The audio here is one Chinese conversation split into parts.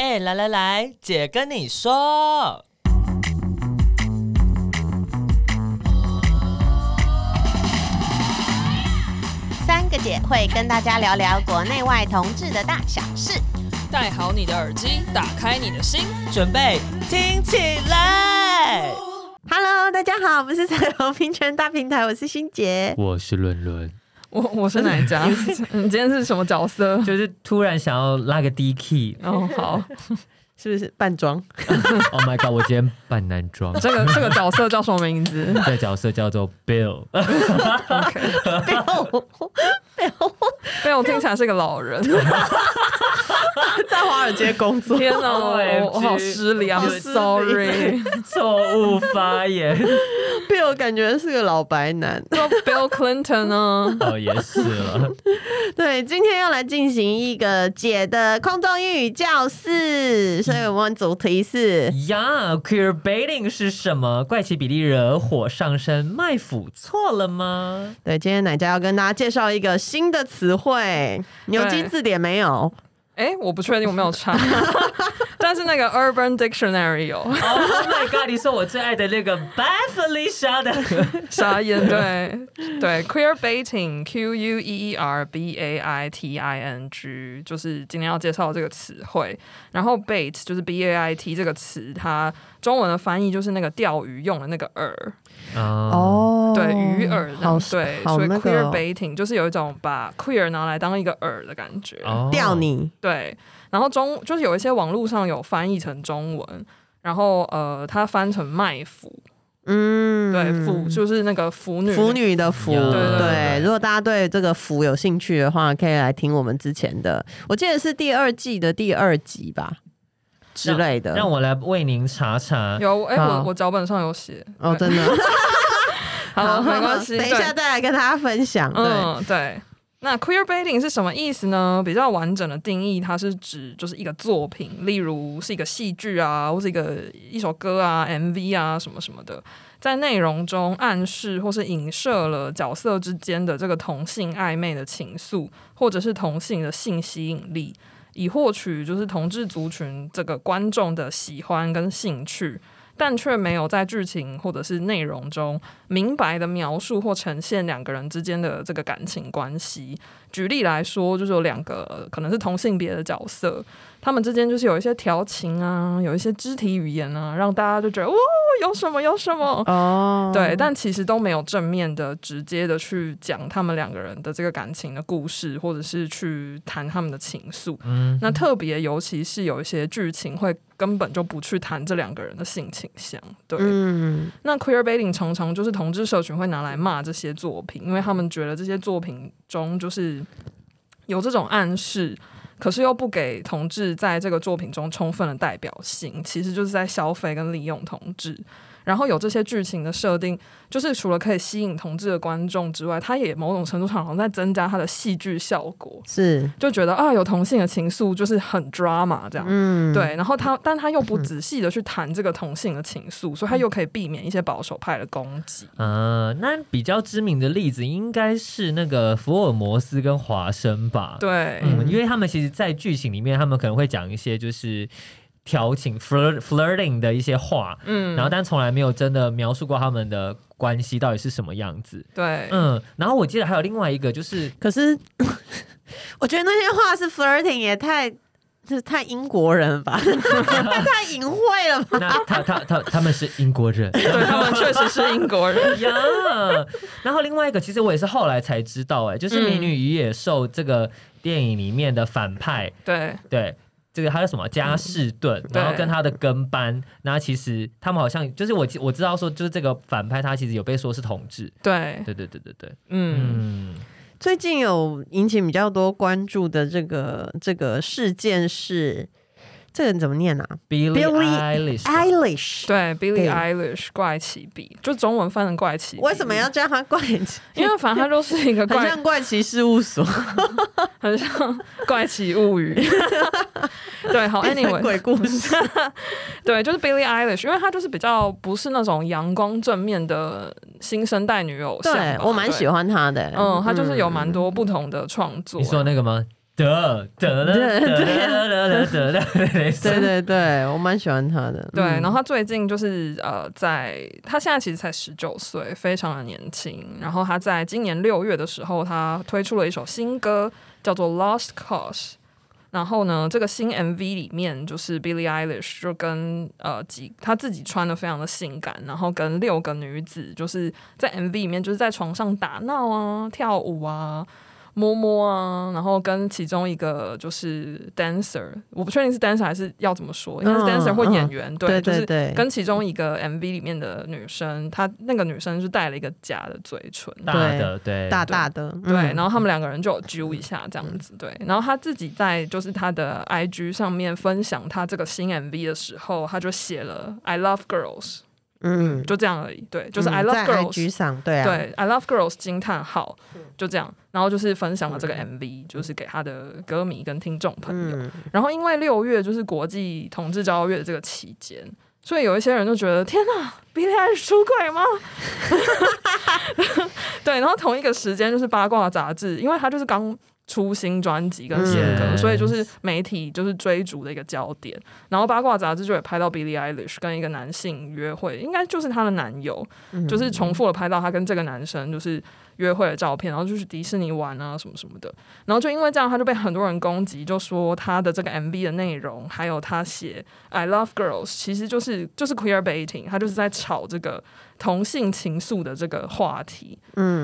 哎，来来来，姐跟你说，三个姐会跟大家聊聊国内外同志的大小事。戴好你的耳机，打开你的心，准备听起来。Hello， 大家好，我们是彩虹平权大平台，我是欣姐，我是伦伦。我是哪一家？你今天是什么角色？就是突然想要拉个低 key。哦，好，是不是扮装 ？Oh my god！ 我今天扮男装。这个角色叫什么名字？这角色叫做 Bill。Bill 听起来是个老人，在华尔街工作。天哪，我好失礼啊 ！Sorry， 错误发言。Bill 感觉是个老白男，说 Bill Clinton 呢？哦，也是了。对，今天要来进行一个姐的空中英语教室，所以我们主题是呀 ，Queerbaiting 是什么？怪奇比例惹火上身，卖腐错了吗？对，今天奶家要跟大家介绍一个新的词汇，牛津字典没有。哎，我不确定，我没有查，但是那个 Urban Dictionary 有。Oh my god！ 你说我最爱的那个 Baffly 傻的傻眼，对对 ，Queerbaiting，Q-U-E-E-R-B-A-I-T-I-N-G， 就是今天要介绍这个词汇。然后 bait 就是 B-A-I-T 这个词，它中文的翻译就是那个钓鱼用的那个饵。哦，对，鱼饵，对，所以 Queerbaiting 就是有一种把 queer 拿来当一个饵的感觉，钓你。对，然后就是有一些网络上有翻译成中文，然后它翻成卖腐，嗯，对，腐就是那个腐女的腐，对对对。如果大家对这个腐有兴趣的话，可以来听我们之前的，我记得是第二季的第二集吧。之类的，让我来为您查查。有，哎，我脚本上有写。哦，真的。好，没关系，等一下再来跟大家分享。嗯，对。那 Queerbaiting 是什么意思呢？比较完整的定义，它是指就是一个作品，例如是一个戏剧啊，或是一首歌啊、MV 啊什么什么的，在内容中暗示或是影射了角色之间的这个同性暧昧的情愫，或者是同性的性吸引力。以获取就是同志族群这个观众的喜欢跟兴趣，但却没有在剧情或者是内容中明白的描述或呈现两个人之间的这个感情关系。举例来说，就是有两个可能是同性别的角色，他们之间就是有一些调情啊，有一些肢体语言啊，让大家就觉得哦，有什么哦，对，但其实都没有正面的直接的去讲他们两个人的这个感情的故事，或者是去谈他们的情愫。嗯，那特别尤其是有一些剧情会根本就不去谈这两个人的性倾向，对。嗯，那 Queerbaiting 常常就是同志社群会拿来骂这些作品，因为他们觉得这些作品中就是有这种暗示，可是又不给同志在这个作品中充分的代表性，其实就是在消费跟利用同志。然后有这些剧情的设定，就是除了可以吸引同志的观众之外，它也某种程度上好像在增加它的戏剧效果，是就觉得啊，有同性的情愫就是很 drama 这样，嗯，对。然后但他又不仔细的去谈这个同性的情愫，所以他又可以避免一些保守派的攻击。那比较知名的例子应该是那个福尔摩斯跟华生吧？对，因为他们其实，在剧情里面，他们可能会讲一些就是。调情 flirting 的一些话，嗯，然后但从来没有真的描述过他们的关系到底是什么样子，对，嗯，然后我记得还有另外一个就是，可是我觉得那些话是 flirting 也太英国人吧，太隐晦了吧？那他们是英国人，对，他们确实是英国人呀。yeah， 然后另外一个，其实我也是后来才知道，就是《美女与野兽》这个电影里面的反派，对对。这个他叫什么加士顿，然后跟他的跟班，那其实他们好像就是我知道说，就是这个反派他其实有被说是同志，对对对对对对，嗯。最近有引起比较多关注的这个事件是，这个人怎么念啊 ？Billie Eilish， 对 ，Billie Eilish 怪奇比，就中文翻成怪奇比。为什么要叫他怪奇？因为反正他就是一个怪，很像怪奇事务所，很像怪奇物语。对，好 ，anyway， 鬼故事。对，就是 Billie Eilish， 因为他就是比较不是那种阳光正面的新生代女偶像。对，我蛮喜欢他的。嗯，他就是有蛮多不同的创作。你说那个吗？对，我蛮喜欢他的。对，然后他最近就是他现在其实才19岁，非常的年轻。然后他在今年6月的时候，他推出了一首新歌，叫做《Lost Cause》。然后呢，这个新 MV 里面就是 Billie Eilish 就跟她自己穿的非常的性感，然后跟6个女子就是在 MV 里面就是在床上打闹啊、跳舞啊。摸摸啊，然后跟其中一个就是 dancer， 我不确定是 dancer 还是要怎么说，应该是 dancer 或演员，对，就是跟其中一个 MV 里面的女生，她那个女生就戴了一个假的嘴唇，大的，对，然后他们2个人就有揪一下这样子，对，然后她自己在就是她的 IG 上面分享她这个新 MV 的时候，她就写了 I love girls， 就这样而已，对，就是 I love girls， 在 IG 上，对啊，对 I love girls 惊叹号，就这样。然后就是分享了这个 MV， 就是给他的歌迷跟听众朋友。然后因为6月就是国际同志交流月的这个期间，所以有一些人就觉得天哪，Billie Eilish 出轨吗？对，然后同一个时间就是八卦杂志，因为他就是刚出新专辑跟新歌，所以就是媒体就是追逐的一个焦点。然后八卦杂志就也拍到 Billie Eilish 跟一个男性约会，应该就是她的男友，就是重复的拍到她跟这个男生就是约会的照片，然后就是迪士尼玩啊什么什么的。然后就因为这样，他就被很多人攻击，就说他的这个 MV 的内容，还有他写 I love girls 其实就是 Queerbaiting， 他就是在炒这个同性情愫的这个话题。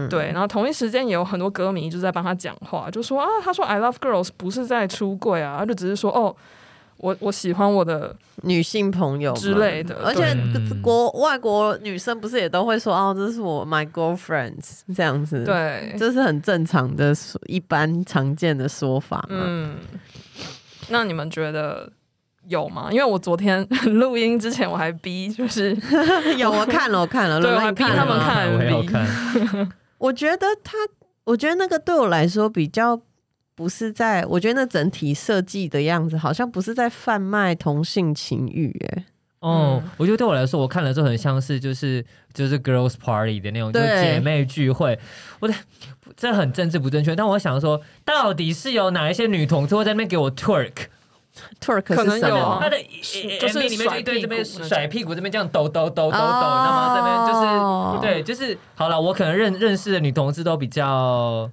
对。然后同一时间也有很多歌迷就在帮他讲话，就说啊，他说 I love girls 不是在出柜啊，他就只是说哦，我喜欢我的女性朋友之类的，而且外国女生不是也都会说哦，这是我 my girlfriends 这样子，对，这是很正常的、一般常见的说法嘛。那你们觉得有吗？因为我昨天录音之前我还逼，就是有我看了，对，我还逼他们看 MV。我觉得那个对我来说比较。不是在，我觉得那整体设计的样子好像不是在贩卖同性情欲耶。我觉得对我来说，我看了之后很像是就是 girls party 的那种，就是姐妹聚会。这很政治不正确，但我想说，到底是有哪一些女同志会在那边给我 twerk 是什么？可能有她的就是MV里面就一堆这边甩屁股，这边这样抖，然后这边就是对，就是好了，我可能认识的女同志都比较。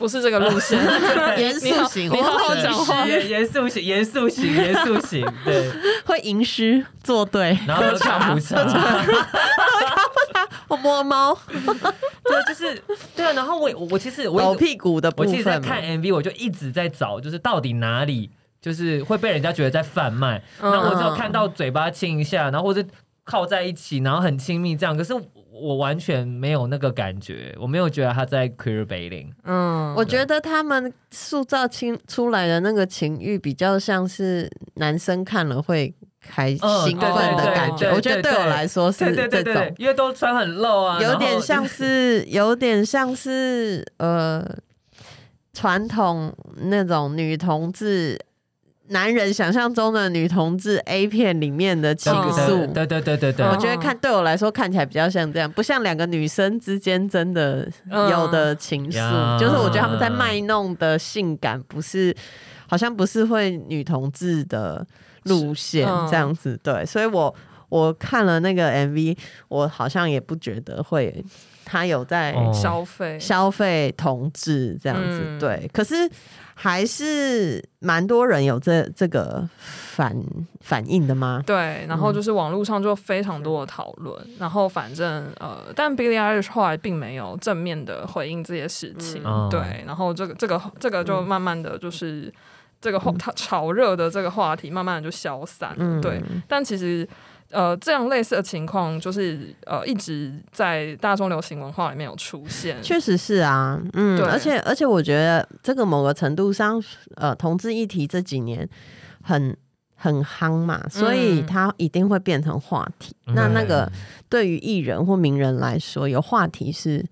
不是这个路线，严肃型，你好好讲话，严肃型，对，会吟诗作对，然后喝茶普茶，我摸猫，对，就是对啊。然后我其实抖屁股的部分，我其实在看 MV， 我就一直在找，就是到底哪里就是会被人家觉得在贩卖。然后我只有看到嘴巴亲一下，然后或者靠在一起，然后很亲密这样，可是。我完全没有那个感觉，我没有觉得他在 queerbaiting。我觉得他们塑造出来的那个情欲比较像是男生看了会开兴奋的感觉。我觉得对我来说是这种，对，因为都穿很露啊，有点像是传统那种女同志。男人想象中的女同志 A 片里面的情愫，对，我觉得对我来说看起来比较像这样，不像2个女生之间真的有的情愫，就是我觉得他们在卖弄的性感不是，好像不是会女同志的路线这样子，对，所以我看了那个 MV， 我好像也不觉得会他有在消费同志这样子，对，可是。还是蛮多人有这个反应的吗？对，然后就是网络上就非常多的讨论，然后反正但 Billie Eilish 后来并没有正面的回应这些事情，对，然后这个就慢慢的就是、这个炒热的这个话题慢慢的就消散了，对，但其实。这样类似的情况就是一直在大众流行文化里面有出现，确实是啊，而且我觉得这个某个程度上，同志议题这几年很夯嘛，所以它一定会变成话题。那个对于艺人或名人来说，有话题是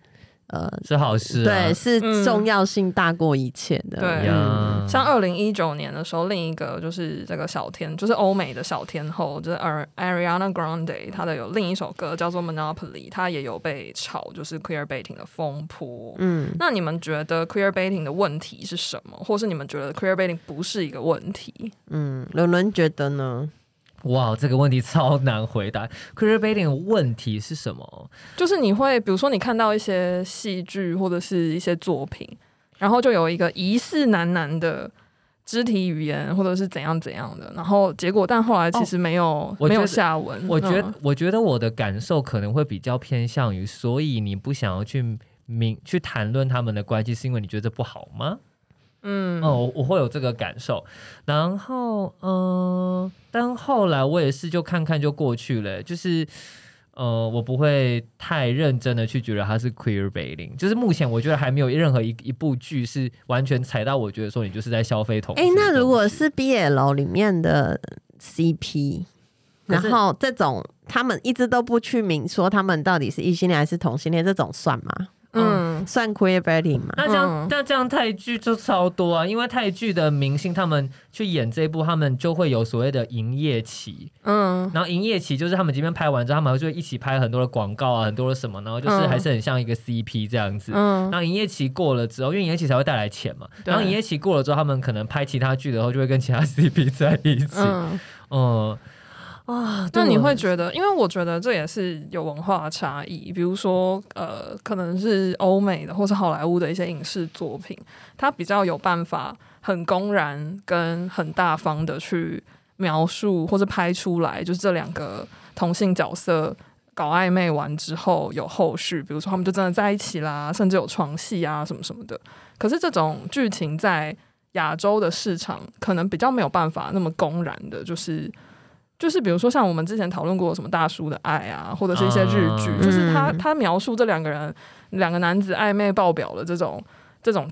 是好事、啊、对，是重要性大过一切的、嗯、对、嗯、像2019年的时候，另一个就是这个小天，就是欧美的小天后，就是 Ariana Grande， 她的有另一首歌叫做 Monopoly， 她也有被炒就是 Queerbaiting 的风波。嗯，那你们觉得 Queerbaiting 的问题是什么，或是你们觉得 Queerbaiting 不是一个问题？嗯，伦伦觉得呢？哇，这个问题超难回答。Queerbaiting 的问题是什么？就是你会，比如说你看到一些戏剧或者是一些作品，然后就有一个疑似男男的肢体语言或者是怎样怎样的，然后结果但后来其实没有下文。我觉得我的感受可能会比较偏向于，所以你不想要去谈论他们的关系，是因为你觉得这不好吗？嗯，哦，我会有这个感受，然后但后来我也是就看看就过去了，就是我不会太认真的去觉得它是 queerbaiting， 就是目前我觉得还没有任何一部剧是完全踩到我觉得说你就是在消费同志。那如果是 BL 里面的 CP， 然后这种他们一直都不去明说他们到底是异性恋还是同性恋，这种算吗？嗯，算 queerbaiting 嘛？那这样泰剧就超多啊，因为泰剧的明星他们去演这一部，他们就会有所谓的营业期。嗯，然后营业期就是他们这边拍完之后，他们就会一起拍很多的广告啊，很多的什么，然后就是还是很像一个 CP 这样子。嗯，然后营业期过了之后，因为营业期才会带来钱嘛，然后营业期过了之后，他们可能拍其他剧的时候就会跟其他 CP 在一起。嗯啊，那你会觉得，因为我觉得这也是有文化差异，比如说可能是欧美的或是好莱坞的一些影视作品，它比较有办法很公然跟很大方的去描述或是拍出来，就是这两个同性角色搞暧昧完之后有后续，比如说他们就真的在一起啦，甚至有床戏啊什么什么的。可是这种剧情在亚洲的市场可能比较没有办法那么公然的，就是比如说像我们之前讨论过什么大叔的爱啊，或者是一些日剧、就是他描述这两个男子暧昧爆表的这种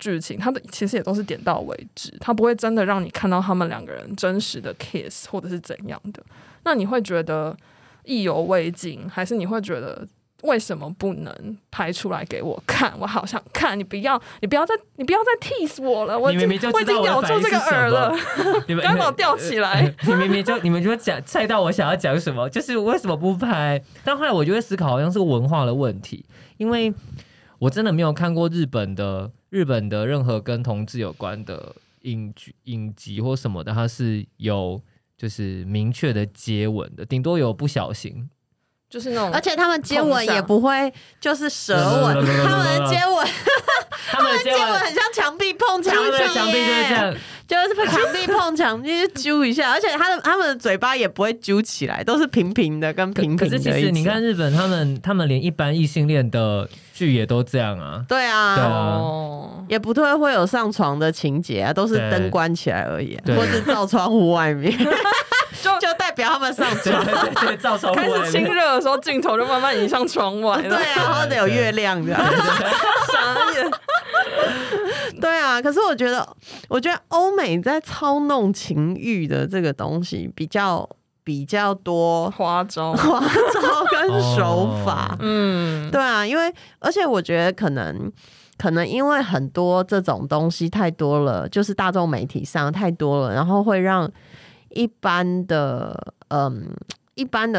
剧情，他的其实也都是点到为止，他不会真的让你看到他们两个人真实的 kiss 或者是怎样的。那你会觉得意犹未尽，还是你会觉得为什么不能拍出来给我看？我好想看，你不要再 tease 我了，我已经咬住这个耳了，刚好吊起来。你们就猜到我想要讲什么，就是为什么不拍？但后来我就会思考，好像是文化的问题，因为我真的没有看过日本的任何跟同志有关的影集或什么的，它是有就是明确的接吻的，顶多有不小心。就是那种，而且他们接吻也不会就是舌吻，他们的接吻很像墙壁碰墙壁，就是墙壁碰墙壁就揪一下，而且他们的嘴巴也不会揪起来，都是平平的跟平平的。可是其实你看日本，他们连一般异性恋的剧也都这样啊。对啊，对啊，也不太会有上床的情节啊，都是灯关起来而已、啊，或是照窗户外面。就代表他们上床，对，照窗户外面开始亲热的时候，镜头就慢慢移上窗外。对啊，然后得有月亮的，傻眼。对啊，可是我觉得欧美在操弄情欲的这个东西比较多花招跟手法。嗯，对啊，因为而且我觉得可能因为很多这种东西太多了，就是大众媒体上太多了，然后会让一般的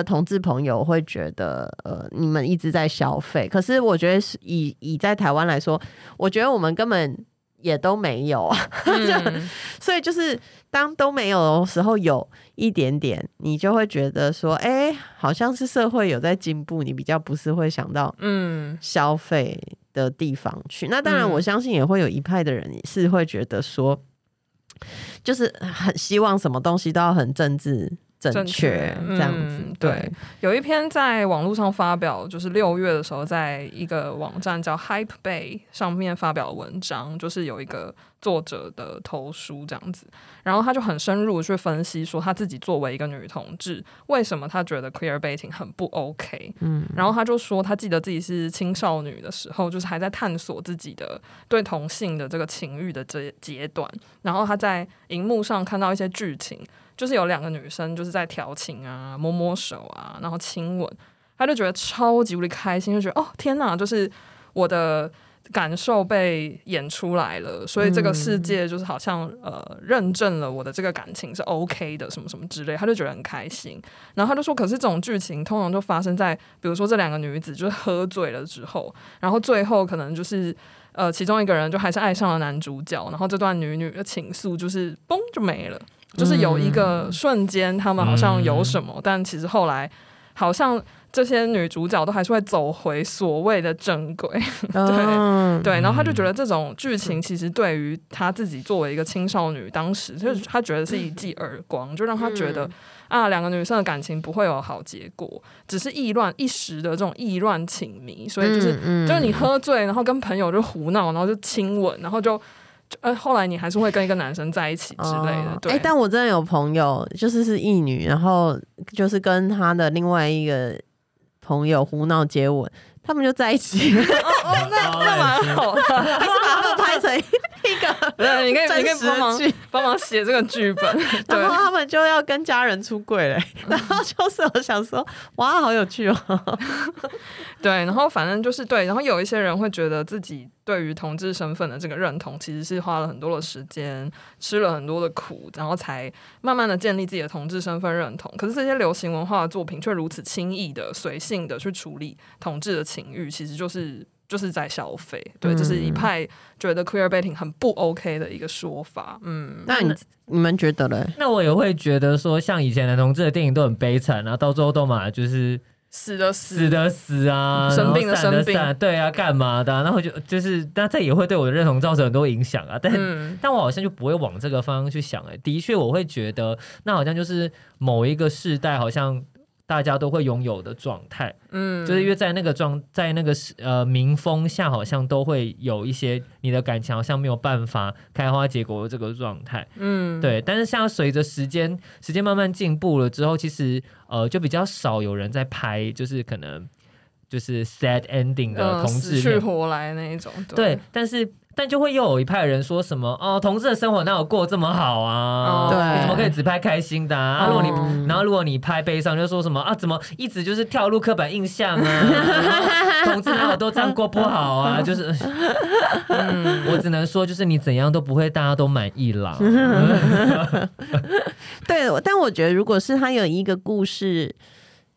同志朋友会觉得你们一直在消费。可是我觉得以在台湾来说，我觉得我们根本也都没有啊。所以就是当都没有的时候，有一点点你就会觉得说好像是社会有在进步，你比较不是会想到消费的地方去。那当然我相信也会有一派的人是会觉得说，就是很希望什么东西都要很政治正确这样子。对，有一篇在网络上发表，就是6月的时候，在一个网站叫 Hypebae 上面发表文章，就是有一个作者的投书这样子，然后他就很深入去分析说，他自己作为一个女同志，为什么他觉得 queerbaiting 很不 OK。 然后他就说，他记得自己是青少女的时候，就是还在探索自己的对同性的这个情欲的这阶段，然后他在荧幕上看到一些剧情，就是有两个女生就是在调情啊，摸摸手啊，然后亲吻，他就觉得超级无力开心，就觉得哦天哪，就是我的感受被演出来了，所以这个世界就是好像认证了我的这个感情是 OK 的什么什么之类，他就觉得很开心。然后他就说，可是这种剧情通常就发生在比如说这两个女子就是喝醉了之后，然后最后可能就是其中一个人就还是爱上了男主角，然后这段女女的情愫就是嘣就没了，就是有一个瞬间他们好像有什么，但其实后来好像这些女主角都还是会走回所谓的正轨。对对，然后他就觉得这种剧情其实对于他自己作为一个青少女，当时就是他觉得是一记耳光，就让他觉得啊，两个女生的感情不会有好结果，只是意乱一时的这种意乱情迷，所以就是你喝醉，然后跟朋友就胡闹，然后就亲吻，然后就后来你还是会跟一个男生在一起之类的。对，但我真的有朋友就是异女，然后就是跟他的另外一个朋友胡闹接吻，他们就在一起了。哦，那蛮好的，还是把他们拍成一个对，你可以帮忙写这个剧本。然后他们就要跟家人出柜嘞，然后就是我想说，哇，好有趣哦。对，然后反正就是对，然后有一些人会觉得自己对于同志身份的这个认同，其实是花了很多的时间，吃了很多的苦，然后才慢慢的建立自己的同志身份认同。可是这些流行文化的作品却如此轻易的、随性的去处理同志的情欲，其实就是在消费。对，这是一派觉得 queerbaiting 很不 OK 的一个说法。嗯，那你们觉得嘞？那我也会觉得说，像以前的同志的电影都很悲惨，然后到最后都嘛就是。死的死啊，生病的生病，对啊，干嘛的、啊？然后就是，那这也会对我的认同造成很多影响啊。但我好像就不会往这个方向去想、欸。的确，我会觉得那好像就是某一个世代，好像大家都会拥有的状态。嗯，就是因为在那个民风下，好像都会有一些你的感情好像没有办法开花结果的这个状态。嗯，对。但是像随着时间慢慢进步了之后，其实。就比较少有人在拍，就是可能就是 sad ending 的同志恋，死去活来那一种。对，但就会又有一派人说什么哦，同志的生活哪有过这么好啊？对，你怎么可以只拍开心的啊？如果你拍悲伤，就说什么啊，怎么一直就是跳入刻板印象啊？同志哪有都这样过不好啊？就是，我只能说，就是你怎样都不会，大家都满意啦。对，但我觉得，如果是他有一个故事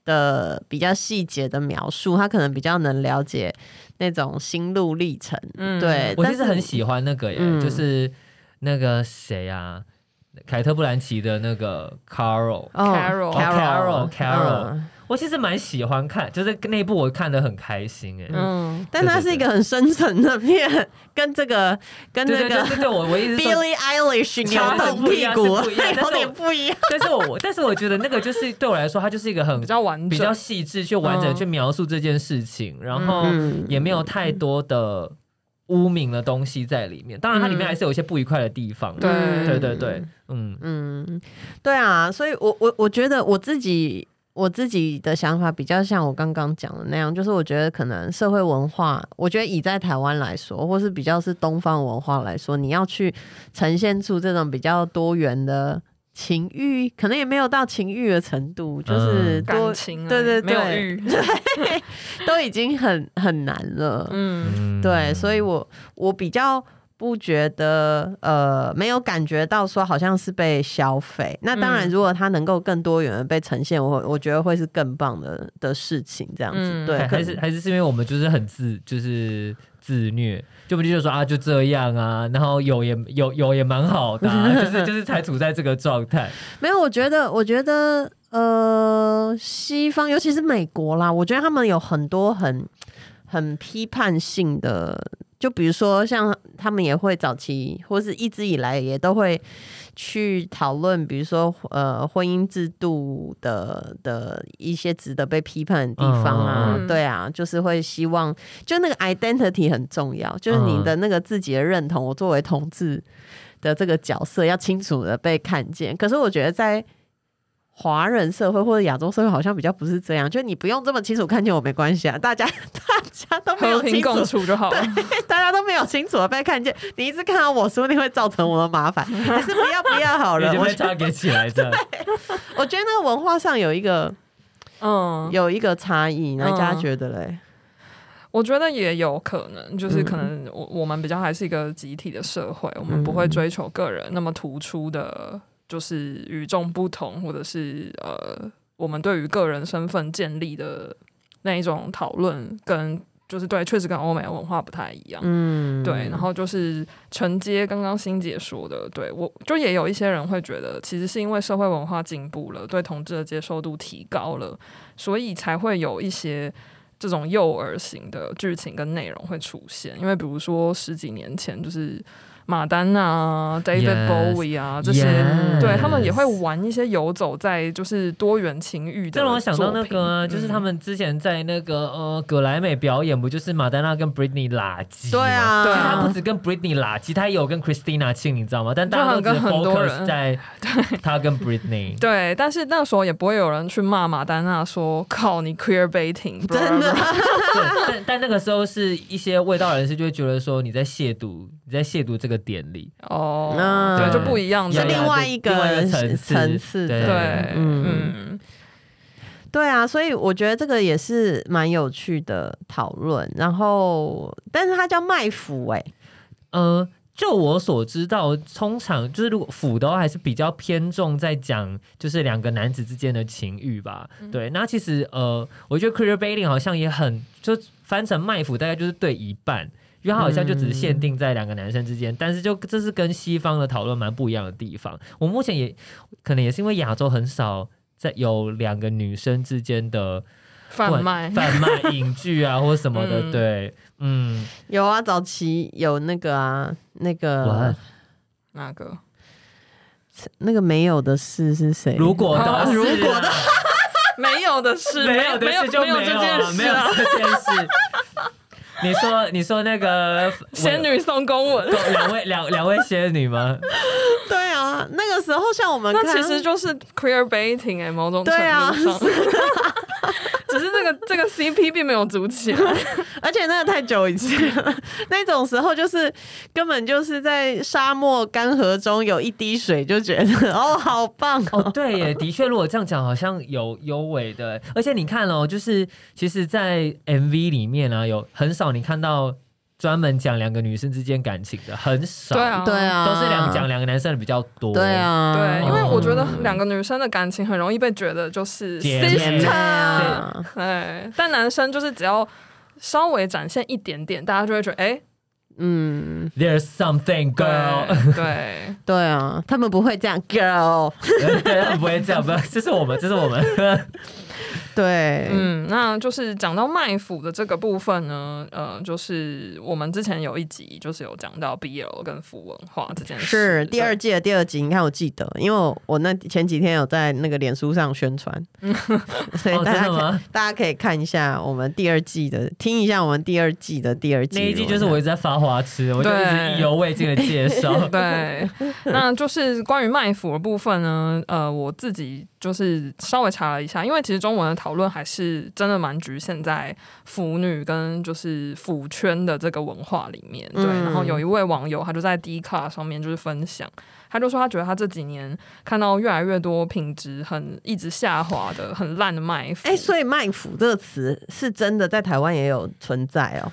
的比较细节的描述，他可能比较能了解。那种心路历程、对，我其实很喜欢那个耶、就是那个谁啊，凯特·布兰奇的那个 Carol、我其实蛮喜欢看，就是那部我看得很开心耶、但它是一个很深层的片，跟这个 Billie Eilish 扭动屁股有点不一样，但是我觉得那个就是对我来说，它就是一个很比较细致去完整去描述这件事情，然后也没有太多的污名的东西在里面，当然它里面还是有一些不愉快的地方、对，对啊，所以我觉得我自己的想法比较像我刚刚讲的那样，就是我觉得可能社会文化，我觉得以在台湾来说，或是比较是东方文化来说，你要去呈现出这种比较多元的情欲，可能也没有到情欲的程度，就是感情、啊、对，没有欲，对，都已经很难了。对，所以我比较不觉得没有感觉到说好像是被消费。那当然，如果它能够更多元的被呈现，我觉得会是更棒的事情。这样子，对，还是因为我们就是很自虐，就不就说啊，就这样啊，然后有也蛮好的、啊，就是才处在这个状态。没有，我觉得西方尤其是美国啦，我觉得他们有很多很批判性的。就比如说像他们也会早期或是一直以来也都会去讨论，比如说婚姻制度的一些值得被批判的地方啊、对啊，就是会希望就那个 identity 很重要，就是你的那个自己的认同，我作为同志的这个角色要清楚的被看见。可是我觉得在华人社会或者亚洲社会好像比较不是这样，就你不用这么清楚看见我没关系啊，大家都没有清楚和平共处就好了，对，大家都没有清楚的被看见，你一直看到我说不定会造成我的麻烦，还是不要好了，你就被他给起来的。我觉得那个文化上有一个差异，那大家觉得嘞？我觉得也有可能，就是可能我们比较还是一个集体的社会，我们不会追求个人那么突出的，就是与众不同，或者是我们对于个人身份建立的那一种讨论，跟就是对，确实跟欧美文化不太一样。嗯，对，然后就是承接刚刚欣姐说的，对，我就也有一些人会觉得，其实是因为社会文化进步了，对同志的接受度提高了，所以才会有一些这种幼儿型的剧情跟内容会出现。因为比如说十几年前，就是马丹啊 David Bowie 啊这些 对，他们也会玩一些游走在就是多元情欲的作品。这让我想到那个就是他们之前在那个葛莱美表演，不就是马丹娜跟 Britney 拉基？对啊，就是他不只跟 Britney 拉基，他也有跟 Christina 亲，你知道吗？但大家都只 focus 在他跟 Britney。 对，但是那时候也不会有人去骂马丹娜说靠你 Queerbaiting， 真的。对，但那个时候是一些味道人士就会觉得说你在亵渎这个典礼哦，对，就不一样，是另外一个层次的，对，嗯，对啊，所以我觉得这个也是蛮有趣的讨论。然后，但是它叫卖腐，哎，就我所知道，通常就是如果腐的话，还是比较偏重在讲就是两个男子之间的情欲吧。对，那其实我觉得 queerbaiting 好像也很，就翻成卖腐，大概就是对一半。因为它好像就只是限定在两个男生之间，但是就这是跟西方的讨论蛮不一样的地方。我目前也可能也是因为亚洲很少在有两个女生之间的贩卖影剧啊或什么的，对，有啊，早期有那个啊，那个没有的事是谁？如果的没有的事就没有这件事。你说那个仙女送公文，两位仙女吗？对啊，那个时候像我们看，那其实就是 queerbaiting， 哎，某种程度上，对啊，只是这个 CP 并没有组起来，而且那个太久以前了，那种时候就是根本就是在沙漠干涸中有一滴水就觉得哦好棒哦，对耶，的确，如果这样讲好像有伪的，而且你看哦，就是其实在 MV 里面啊，有很少你看到专门讲两个女生之间感情的，很少，对啊，都是讲两个男生的比较多，对啊，对，因为我觉得两个女生的感情很容易被觉得就是sister，对，但男生就是只要稍微展现一点点，大家就会觉得哎，There's something girl， 对啊，他们不会这样 girl， 对，他们不会这样，这是我们。对，那就是讲到卖腐的这个部分呢，就是我们之前有一集就是有讲到 BL 跟腐文化这件事，是第二季的第二集。你看我记得，因为我那前几天有在那个脸书上宣传，所以大家可以看一下我们第二季的，听一下我们第二季的第二集。那一季就是我一直在发花痴，我就一直意犹未尽的介绍。对，那就是关于卖腐的部分呢，我自己就是稍微查了一下，因为其实中文的讨论还是真的蛮局限在腐女跟就是腐圈的这个文化里面，对。然后有一位网友他就在 Dcard 上面就是分享，他就说他觉得他这几年看到越来越多品质很一直下滑的很烂的卖腐，所以卖腐这个词是真的在台湾也有存在哦，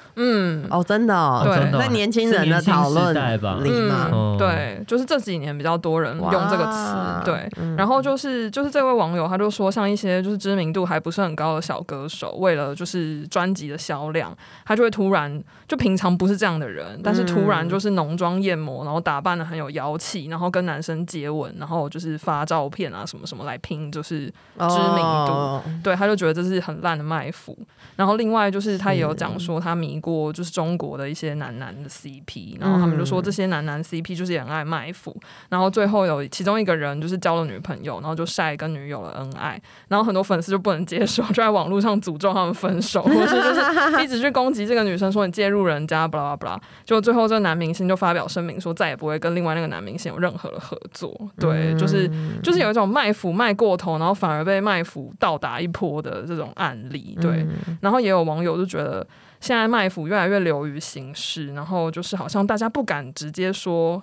真的哦，对，在年轻人的讨论里嘛，对，就是这几年比较多人用这个词，对。然后就是这位网友他就说，像一些就是知名度还不是很高的小歌手，为了就是专辑的销量，他就会突然就平常不是这样的人，但是突然就是浓妆艳抹，然后打扮得很有妖气，然后跟男生接吻，然后就是发照片啊什么什么来拼就是知名度，对，他就觉得这是很烂的卖腐。然后另外就是他也有讲说他迷过就是中国的一些男的 CP， 然后他们就说这些男 CP 就是也很爱卖腐，然后最后有其中一个人就是交了女朋友，然后就晒跟女友的恩爱，然后很多粉丝就不能接受，就在网络上诅咒他们分手，或者就是一直去攻击这个女生说你介入人家 blah blah blah， 就最后这个男明星就发表声明说再也不会跟另外那个男明星有任何的合作，对，就是有一种卖腐卖过头，然后反而被卖腐倒打一波的这种案例，对。然后也有网友就觉得现在卖腐越来越流于形式，然后就是好像大家不敢直接说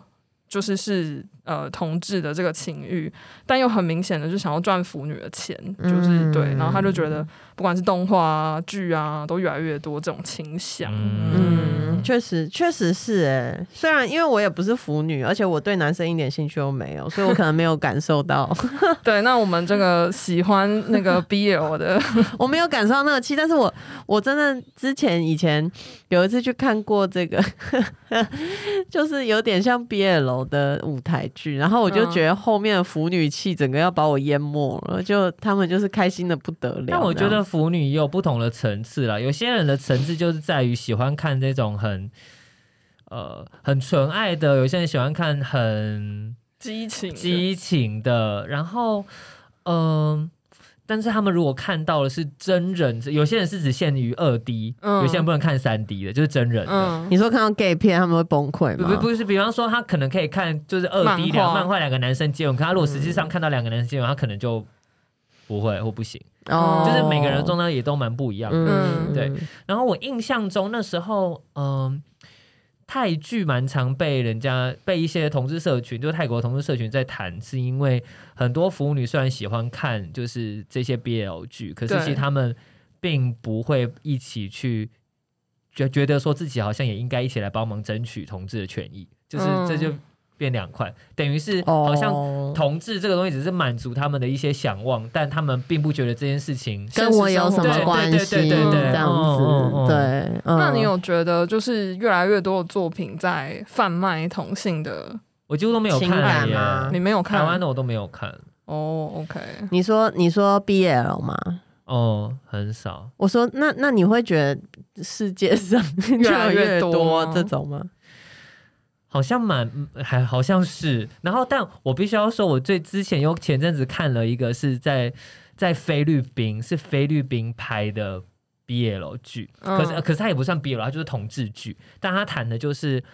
就是同志的这个情欲，但又很明显的就想要赚腐女的钱，就是对，然后他就觉得不管是动画啊剧啊都越来越多这种倾向。嗯，确实是欸，虽然因为我也不是腐女，而且我对男生一点兴趣都没有，所以我可能没有感受到对，那我们这个喜欢那个 BL 的我没有感受到那个气，但是我真的以前有一次去看过这个就是有点像 BL的舞台剧，然后我就觉得后面的腐女气整个要把我淹没了，就他们就是开心的不得了。但我觉得腐女也有不同的层次啦，有些人的层次就是在于喜欢看这种很纯爱的，有些人喜欢看很激情的，然后但是他们如果看到的是真人，有些人是只限于 2D、有些人不能看 3D 的，就是真人的。你说看到 gay 片他们会崩溃吗？不是，比方说他可能可以看就是 2D 漫画两个男生接吻，可他如果实际上看到两个男生接吻，他可能就不会或不行。就是每个人的状态也都蛮不一样的。对。然后我印象中那时候泰剧蛮常被一些同志社群，就是泰国同志社群在谈，是因为很多腐女虽然喜欢看就是这些 BL 剧，可是其实他们并不会一起去觉得说自己好像也应该一起来帮忙争取同志的权益，就是这就变两块，等于是好像同志这个东西只是满足他们的一些想望，但他们并不觉得这件事情跟我有什么关系，对，这样子。对，那你有觉得就是越来越多的作品在贩卖同性的？我几乎都没有看耶，你没有看？台湾的我都没有看。OK， 你说 BL 吗？很少。我说那你会觉得世界上越来越多这种吗？好像好像是。然后但我必须要说，我之前前阵子看了一个是在菲律宾，是菲律宾拍的 BL 剧，可是它也不算 BL， 它就是同志剧，但它谈的就是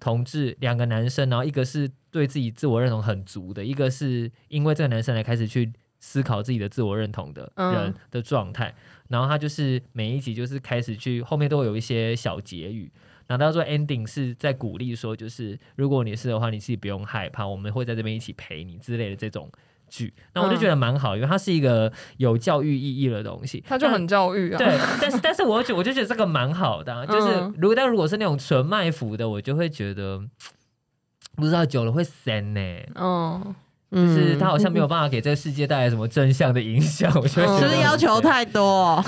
同志两个男生，然后一个是对自己自我认同很足的，一个是因为这个男生来开始去思考自己的自我认同的人的状态，然后他就是每一集就是开始去后面都有一些小结语。然后他说 ending 是在鼓励说，就是如果你是的话，你自己不用害怕，我们会在这边一起陪你之类的这种剧。那我就觉得蛮好，因为它是一个有教育意义的东西，它就很教育啊。对，但是我就觉得这个蛮好的啊，就是如果是那种纯卖腐的，我就会觉得不知道久了会深欸。就是他好像没有办法给这个世界带来什么正向的影响，我觉得就是要求太多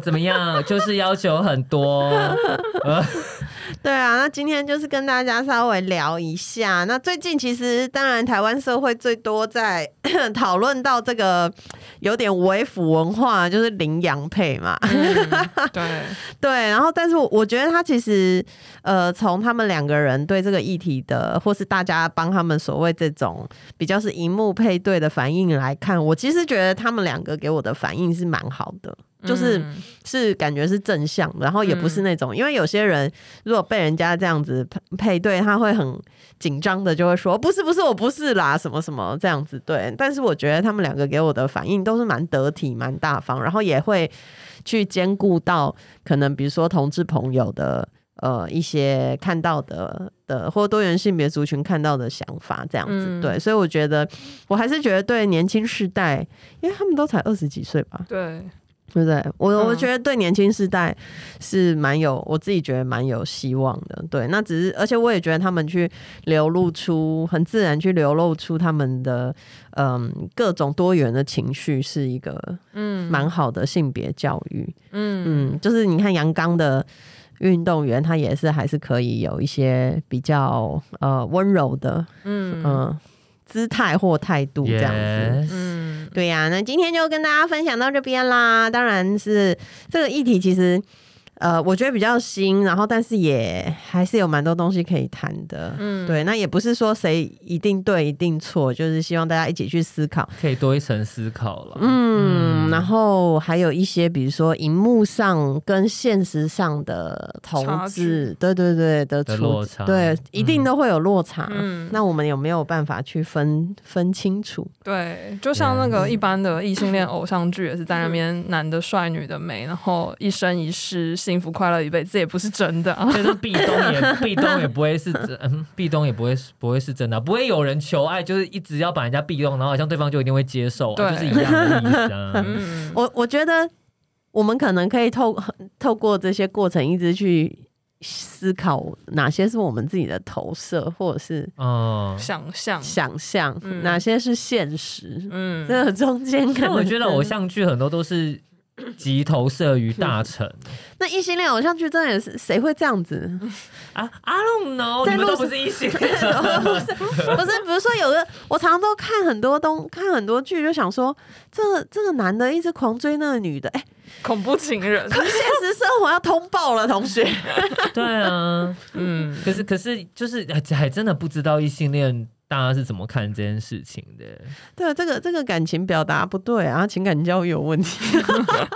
怎么样就是要求很多对啊，那今天就是跟大家稍微聊一下。那最近其实当然台湾社会最多在讨论到这个有点微腐文化，就是零洋配嘛对，然后但是我觉得他其实从他们两个人对这个议题的，或是大家帮他们所谓这种比较是荧幕配对的反应来看，我其实觉得他们两个给我的反应是蛮好的，就是感觉是正向的，然后也不是那种因为有些人如果被人家这样子配对，他会很紧张的，就会说不是我不是啦什么什么这样子。对，但是我觉得他们两个给我的反应都是蛮得体蛮大方，然后也会去兼顾到可能比如说同志朋友的一些看到的或多元性别族群看到的想法这样子。对，所以我还是觉得对年轻世代，因为他们都才20几岁吧，对不对？我觉得对年轻世代是我自己觉得蛮有希望的。对，那而且我也觉得他们很自然去流露出他们的各种多元的情绪，是一个蛮好的性别教育。就是你看阳刚的运动员，他也是还是可以有一些比较温柔的姿态或态度这样子。对呀，那今天就跟大家分享到这边啦。当然是这个议题其实我觉得比较新，然后但是也还是有蛮多东西可以谈的。对，那也不是说谁一定对一定错，就是希望大家一起去思考，可以多一层思考了。然后还有一些比如说荧幕上跟现实上的同志，对的落差，对，一定都会有落差。那我们有没有办法去分清楚？对，就像那个一般的异性恋偶像剧也是在那边男的帅女的美，然后一生一世幸福快乐一辈子也不是真的啊。就是壁咚也不会是壁咚也不会是真的、啊，不会有人求爱就是一直要把人家壁咚，然后好像对方就一定会接受、啊，就是一样的意思啊。我觉得我们可能可以透过这些过程一直去思考哪些是我们自己的投射或者是想象、嗯、哪些是现实，嗯，这个中间可能我觉得偶像剧很多都是集投射于大成、嗯、那异性恋偶像剧真的也是谁会这样子啊 I don't know， 你们都不是异性恋不是比如说有个我常常都看很多剧就想说这个男的一直狂追那个女的，哎、欸，恐怖情人，可现实生活要通报了，同学。对啊，嗯，可是就是还真的不知道异性恋大家是怎么看这件事情的。对，这个感情表达不对啊，情感教育有问题。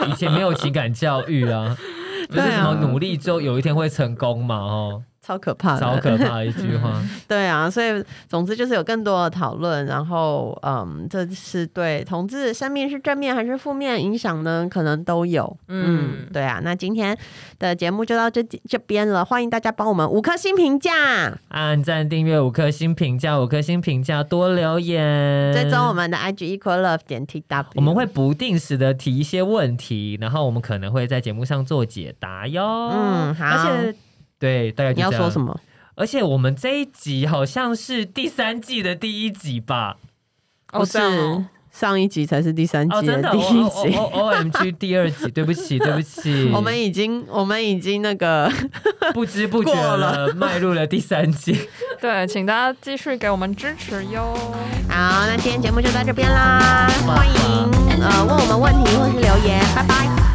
以前没有情感教育啊，不是什么努力就有一天会成功嘛，哦。超可怕的，超可怕的一句话。对啊，所以总之就是有更多的讨论，然后这是对同志生命是正面还是负面影响呢？可能都有。嗯，对啊。那今天的节目就到这边了，欢迎大家帮我们5颗星评价，按赞、订阅、5颗星评价，多留言，追踪我们的 IG equallove.tw， 我们会不定时的提一些问题，然后我们可能会在节目上做解答哟。嗯，好。而且对，大概就这样。你要说什么？而且我们这一集好像是第3季的第1集吧？不是，上一集才是第3季的第1集。OMG， 第2集，对不起，我们已经那个不知不觉了，迈入了第3季。对，请大家继续给我们支持哟。好，那今天节目就到这边啦，欢迎问我们问题或是留言，拜拜。